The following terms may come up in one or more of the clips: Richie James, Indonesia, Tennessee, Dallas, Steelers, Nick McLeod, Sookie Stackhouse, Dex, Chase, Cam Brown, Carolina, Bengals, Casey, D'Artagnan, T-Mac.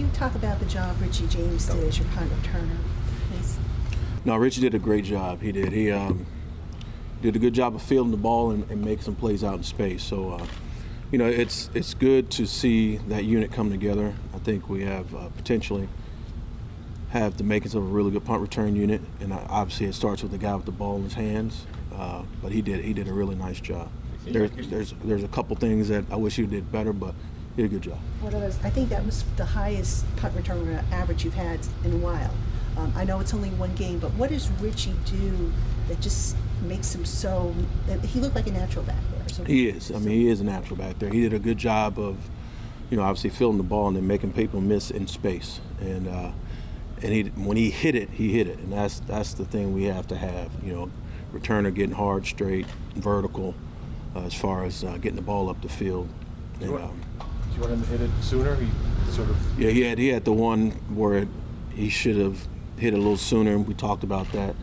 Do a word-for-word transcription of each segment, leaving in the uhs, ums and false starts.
you talk about the job Richie James did as your punt returner, please? No, Richie did a great job. He did. He um, did a good job of fielding the ball and, and make some plays out in space. So, uh, you know, it's it's good to see that unit come together. I think we have uh, potentially have the makings of a really good punt return unit, and uh, obviously it starts with the guy with the ball in his hands. Uh, but he did he did a really nice job. There's there's there's a couple things that I wish he did better, but he did a good job. What was, I think that was the highest punt return average you've had in a while. Um, I know it's only one game, but what does Richie do that just makes him so? He looked like a natural back there. Or something. He is. I mean, he is a natural back there. He did a good job of, you know, obviously fielding the ball and then making people miss in space. And uh, and he when he hit it, he hit it, and that's that's the thing we have to have, you know. Returner getting hard, straight, vertical, uh, as far as uh, getting the ball up the field. Do you, and, want, um, do you want him to hit it sooner? He sort of. Yeah, he had he had the one where he should have hit it a little sooner. We talked about that,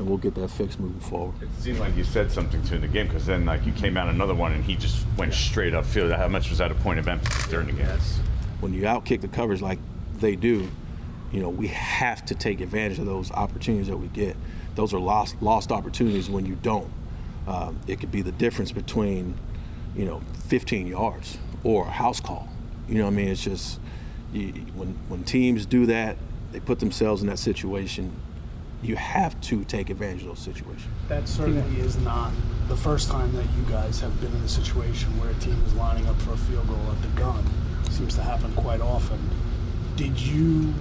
and we'll get that fixed moving forward. It seemed like you said something to in the game, because then like you came out another one and he just went yeah. straight up field. How much was that a point of emphasis during the game? Yes. When you outkick the covers like they do, you know, we have to take advantage of those opportunities that we get. Those are lost lost opportunities when you don't. Um, it could be the difference between, you know, fifteen yards or a house call. You know what I mean? It's just you, when when teams do that, they put themselves in that situation. You have to take advantage of those situations. That certainly is not the first time that you guys have been in a situation where a team is lining up for a field goal at the gun. It seems to happen quite often. Did you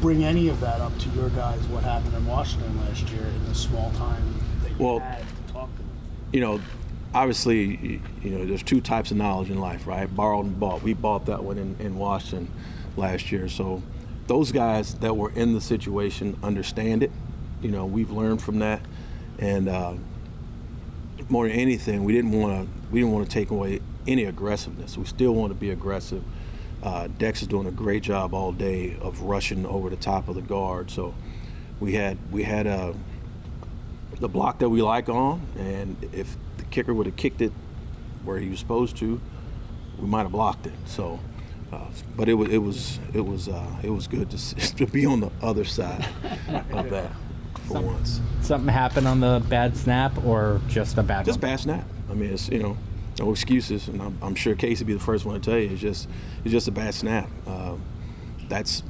bring any of that up to your guys, what happened in Washington last year in the small time that you well, had to talk to them? You know, obviously, you know, there's two types of knowledge in life, right? Borrowed and bought. We bought that one in, in Washington last year. So those guys that were in the situation understand it. You know, we've learned from that. And uh, more than anything, we didn't want to we didn't want to take away any aggressiveness. We still want to be aggressive. Uh, Dex is doing a great job all day of rushing over the top of the guard. So we had we had uh, the block that we like on, and if the kicker would have kicked it where he was supposed to, we might have blocked it. So, uh, but it was it was it was uh, it was good to, to be on the other side of that for something, once. Something happened on the bad snap, or just a bad just one? bad snap. I mean, it's you know. No excuses, and I'm, I'm sure Casey will be the first one to tell you. It's just, it's just a bad snap. Um, that's,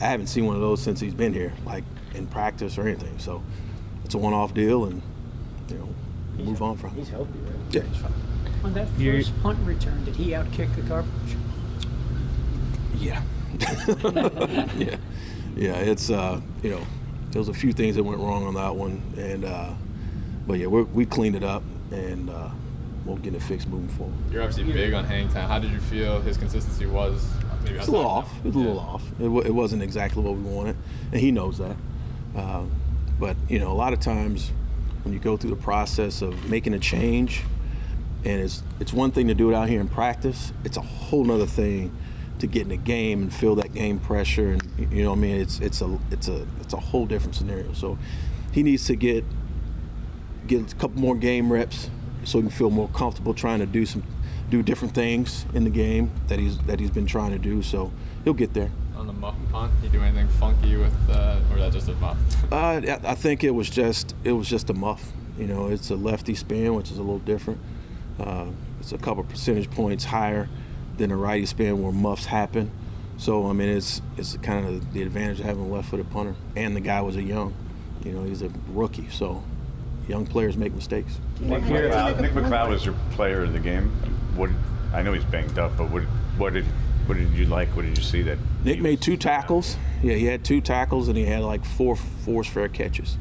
I haven't seen one of those since he's been here, like in practice or anything. So, it's a one-off deal, and you know, we'll move on from it. He's healthy, right? Yeah, he's fine. On that first You're, punt return, did he outkick the coverage? Yeah, yeah, yeah. It's uh, you know, there was a few things that went wrong on that one, and uh, but yeah, we're, we cleaned it up, and. Uh, We'll get it fixed moving forward. You're obviously big on hang time. How did you feel his consistency was? Maybe it's a little off. It's a little off. It, w- it wasn't exactly what we wanted, and he knows that. Um, but, you know, a lot of times when you go through the process of making a change, and it's it's one thing to do it out here in practice. It's a whole nother thing to get in a game and feel that game pressure. And you know what I mean? It's it's a it's a it's a whole different scenario. So he needs to get get a couple more game reps, so he can feel more comfortable trying to do some, do different things in the game that he's that he's been trying to do. So he'll get there. On the muff punt, did he do anything funky with, uh, or was that just a muff? uh, I think it was just it was just a muff. You know, it's a lefty spin, which is a little different. Uh, it's a couple percentage points higher than a righty spin where muffs happen. So, I mean, it's it's kind of the advantage of having a left-footed punter. And the guy was a young, you know, he's a rookie, so young players make mistakes. Nick McLeod, Nick McLeod was your player of the game. What, I know he's banged up, but what, what did what did you like? What did you see that? Nick made two tackles. Yeah, he had two tackles, and he had like four forced fair catches.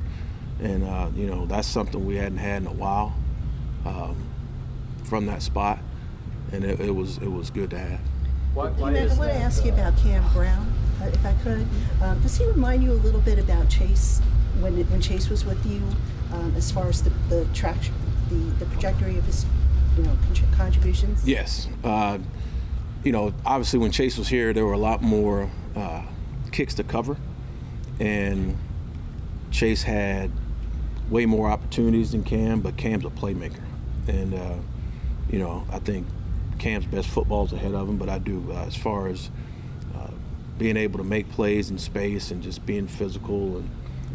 And, uh, you know, that's something we hadn't had in a while um, from that spot. And it, it was it was good to have. Why, why T-Mac, I want to ask you about Cam Brown, if I could. Um, does he remind you a little bit about Chase when it, when Chase was with you, um, as far as the the traction, the the trajectory of his, you know, contributions? Yes. Uh, you know, obviously when Chase was here, there were a lot more uh, kicks to cover, and Chase had way more opportunities than Cam, but Cam's a playmaker, and uh, you know, I think Cam's best football's ahead of him, but I do uh, as far as uh, being able to make plays in space and just being physical and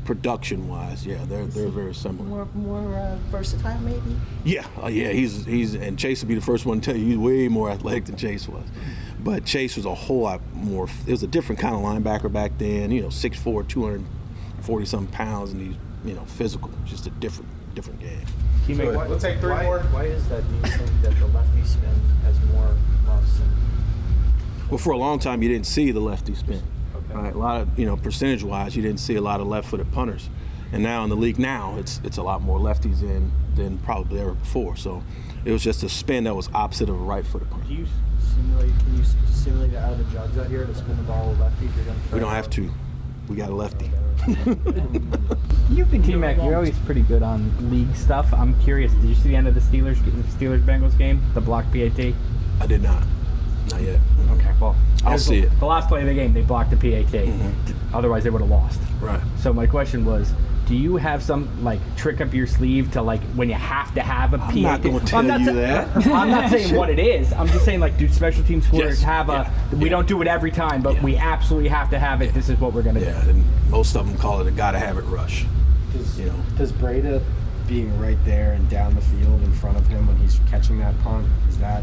production-wise, yeah, they're they're very similar. More more uh, versatile, maybe. Yeah, uh, yeah, he's he's and Chase would be the first one to tell you he's way more athletic than Chase was, but Chase was a whole lot more. It was a different kind of linebacker back then, you know, six foot four, two hundred forty some pounds, and he's, you know, physical. Just a different different game. So why, let's take three why, more. Why is that? Do you think that the lefty spin has more muffs? Well, for a long time, you didn't see the lefty spin. Okay. Right? A lot of, you know, percentage-wise, you didn't see a lot of left-footed punters. And now in the league now, it's it's a lot more lefties in than probably ever before. So it was just a spin that was opposite of a right-footed punter. Do you simulate? Can you simulate out of the jugs out here to spin the ball with lefties? You're gonna we don't have to. We got a lefty. You've been T-Mac. You're always pretty good on league stuff. I'm curious. Did you see the end of the Steelers Steelers Bengals game? The block P A T. I did not. Not yet. Okay. Well, I'll see the, it. The last play of the game, they blocked the P A T. Mm-hmm. Otherwise, they would have lost. Right. So my question was, do you have some like trick up your sleeve to like when you have to have a P A T? I'm not going to tell you that. I'm not saying what it is. I'm just saying like, do special teams players yes. have yeah. a? We yeah. don't do it every time, but yeah. we absolutely have to have it. Yeah. This is what we're going to yeah. do. And most of them call it a gotta have it rush. Does, you know, does Breda being right there and down the field in front of him when he's catching that punt, is that?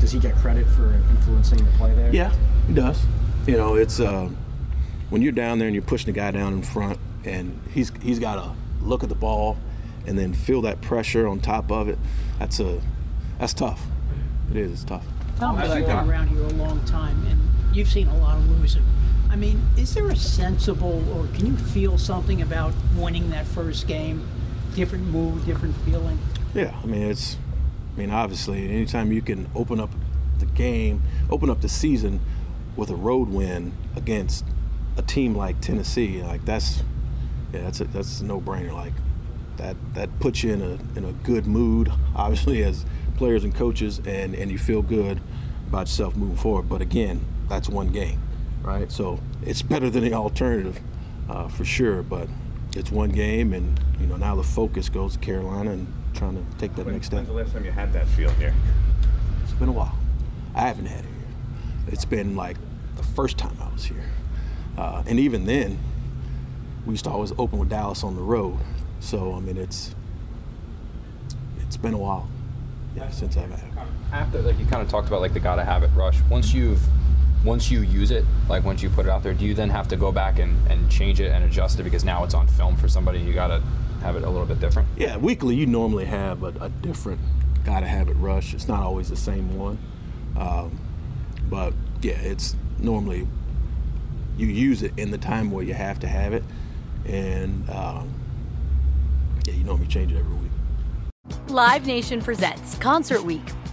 Does he get credit for influencing the play there? Yeah, he does. You know, it's uh, when you're down there and you're pushing the guy down in front. And he's he's got to look at the ball, and then feel that pressure on top of it. That's a that's tough. It is. It's tough. Tom's been like around here a long time, and you've seen a lot of losing. I mean, is there a sensible, or can you feel something about winning that first game? Different mood, different feeling. Yeah, I mean it's, I mean obviously, anytime you can open up the game, open up the season with a road win against a team like Tennessee, like that's. Yeah, that's a, that's a no-brainer. Like that that puts you in a in a good mood, obviously, as players and coaches, and and you feel good about yourself moving forward. But again, that's one game, right? So it's better than the alternative, uh, for sure. But it's one game, and you know now the focus goes to Carolina and trying to take that when, next step. When's the last time you had that feel here? It's been a while. I haven't had it here. It's been like the first time I was here, uh, and even then. We used to always open with Dallas on the road, so I mean it's it's been a while, yeah, since I've had it. After, like you kind of talked about, like the gotta have it rush. Once you've, once you use it, like once you put it out there, do you then have to go back and, and change it and adjust it because now it's on film for somebody? You gotta have it a little bit different. Yeah, weekly you normally have a, a different gotta have it rush. It's not always the same one, um, but yeah, it's normally you use it in the time where you have to have it. And um, yeah, you know me, change it every week. Live Nation presents Concert Week.